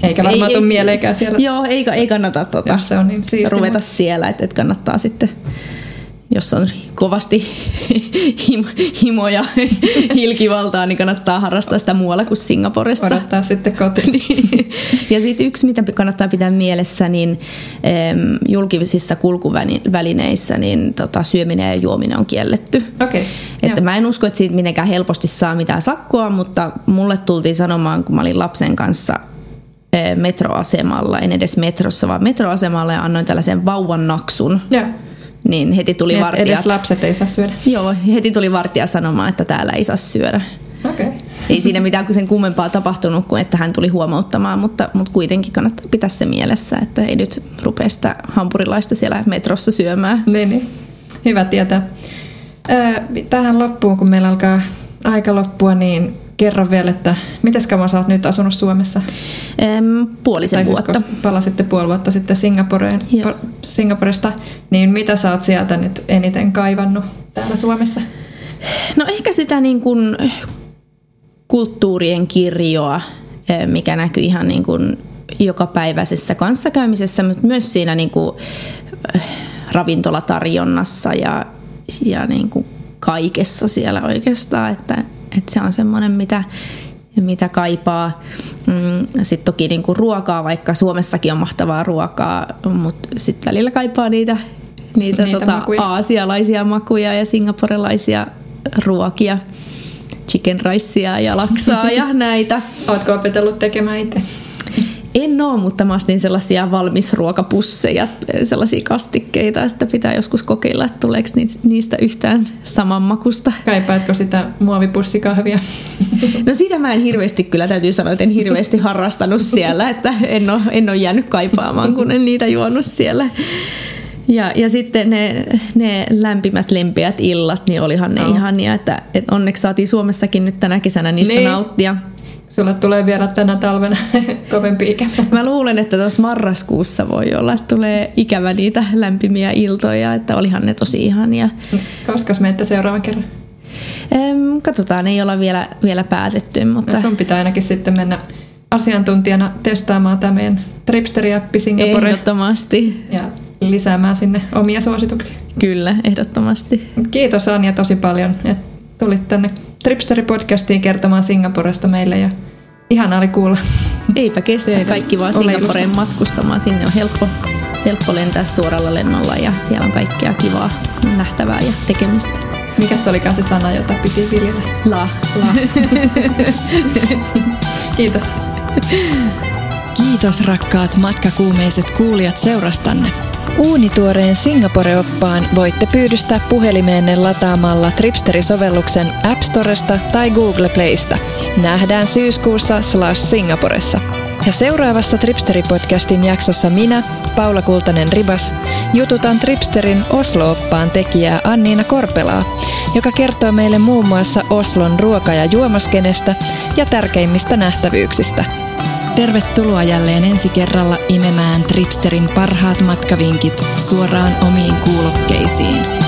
eikä varmaan ei, tule mieleenkään siellä. Joo, ei, ei kannata tuota, se on niin ruveta siellä, että et kannattaa sitten... Jos on kovasti himoja ilkivaltaa, niin kannattaa harrastaa sitä muualla kuin Singaporessa. Odottaa sitten kotiin. Ja sitten yksi, mitä kannattaa pitää mielessä, niin julkisissa kulkuvälineissä niin tota, syöminen ja juominen on kielletty. Okay. Että mä en usko, että siitä mitenkään helposti saa mitään sakkoa, mutta mulle tultiin sanomaan, kun mä olin lapsen kanssa metroasemalla, en edes metrossa, vaan metroasemalla ja annoin tällaisen vauvan naksun. Yeah. Niin heti tuli vartija. Edes lapset ei saa syödä. Joo, heti tuli vartija sanomaan, että täällä ei saa syödä. Okei. Okay. Ei siinä mitään sen kummempaa tapahtunut kuin, että hän tuli huomauttamaan, mutta, mutta kuitenkin kannattaa pitää se mielessä, että ei nyt rupea sitä hampurilaista siellä metrossa syömään. Niin, niin. Hyvä tietää. Tähän loppuun, kun meillä alkaa aika loppua, niin kerro vielä, että mites kauan sä oot nyt asunut Suomessa? Ehm, puolisen siis, vuotta. Palasitte puoli vuotta sitten Singaporeen, pa- Singaporesta, niin mitä sä oot sieltä nyt eniten kaivannut täällä Suomessa? No ehkä sitä niin kuin kulttuurien kirjoa, mikä näkyy ihan niin kuin jokapäiväisessä kanssakäymisessä, mutta myös siinä niin kuin ravintolatarjonnassa ja, ja niin kuin kaikessa siellä oikeastaan, että, että se on semmoinen, mitä, mitä kaipaa. Sitten toki niin kuin ruokaa, vaikka Suomessakin on mahtavaa ruokaa, mutta sitten välillä kaipaa niitä, niitä, niitä tota, makuja. Aasialaisia makuja ja singaporelaisia ruokia. Chicken ricea ja laksaa ja näitä. Ootko opetellut tekemään itse? En oo, mutta mä ostin sellaisia valmisruokapusseja, sellaisia kastikkeita, että pitää joskus kokeilla, että tuleeko niistä yhtään samanmakusta. Kaipaatko sitä muovipussikahvia? No sitä mä en hirveästi kyllä, täytyy sanoa, että en hirveästi harrastanut siellä, että en oo, en oo jäänyt kaipaamaan, kun en niitä juonut siellä. Ja, ja sitten ne, ne lämpimät, lempeät illat, niin olihan ne no. ihania, että, että onneksi saatiin Suomessakin nyt tänä kesänä niistä niin. nauttia. Sulle tulee vielä tänä talvena kovempi ikävä. Mä luulen, että tuossa marraskuussa voi olla, että tulee ikävä niitä lämpimiä iltoja, että olihan ne tosi ihania. Koskas menette seuraavan kerran? Ehm, katsotaan, ei olla vielä, vielä päätetty. Mutta... No sun pitää ainakin sitten mennä asiantuntijana testaamaan tämä meidän Tripsteri-appi Singapore. Ehdottomasti. Ja lisäämään sinne omia suosituksia. Kyllä, ehdottomasti. Kiitos Anja tosi paljon, että tulit tänne Tripsteri-podcastiin kertomaan Singaporesta meille ja ihanaa oli kuulla. Eipä kestä, Eipä. kaikki vaan Singaporeen matkustamaan. Sinne on helppo, helppo lentää suoralla lennolla ja siellä on kaikkea kivaa, nähtävää ja tekemistä. Mikäs olikaan se sana, jota piti viljellä? La. La. Kiitos. Kiitos rakkaat matkakuumeiset kuulijat seurastanne. Uunituoreen Singapore-oppaan voitte pyydystää puhelimeenne lataamalla Tripsteri-sovelluksen App Storesta tai Google Playsta. Nähdään syyskuussa Slush Singaporessa. Ja seuraavassa Tripsteri-podcastin jaksossa minä, Paula Kultanen Ribas, jututan Tripsterin Oslo-oppaan tekijää Anniina Korpelaa, joka kertoo meille muun muassa Oslon ruoka- ja juomaskenestä ja tärkeimmistä nähtävyyksistä. Tervetuloa jälleen ensi kerralla imemään Tripsterin parhaat matkavinkit suoraan omiin kuulokkeisiin.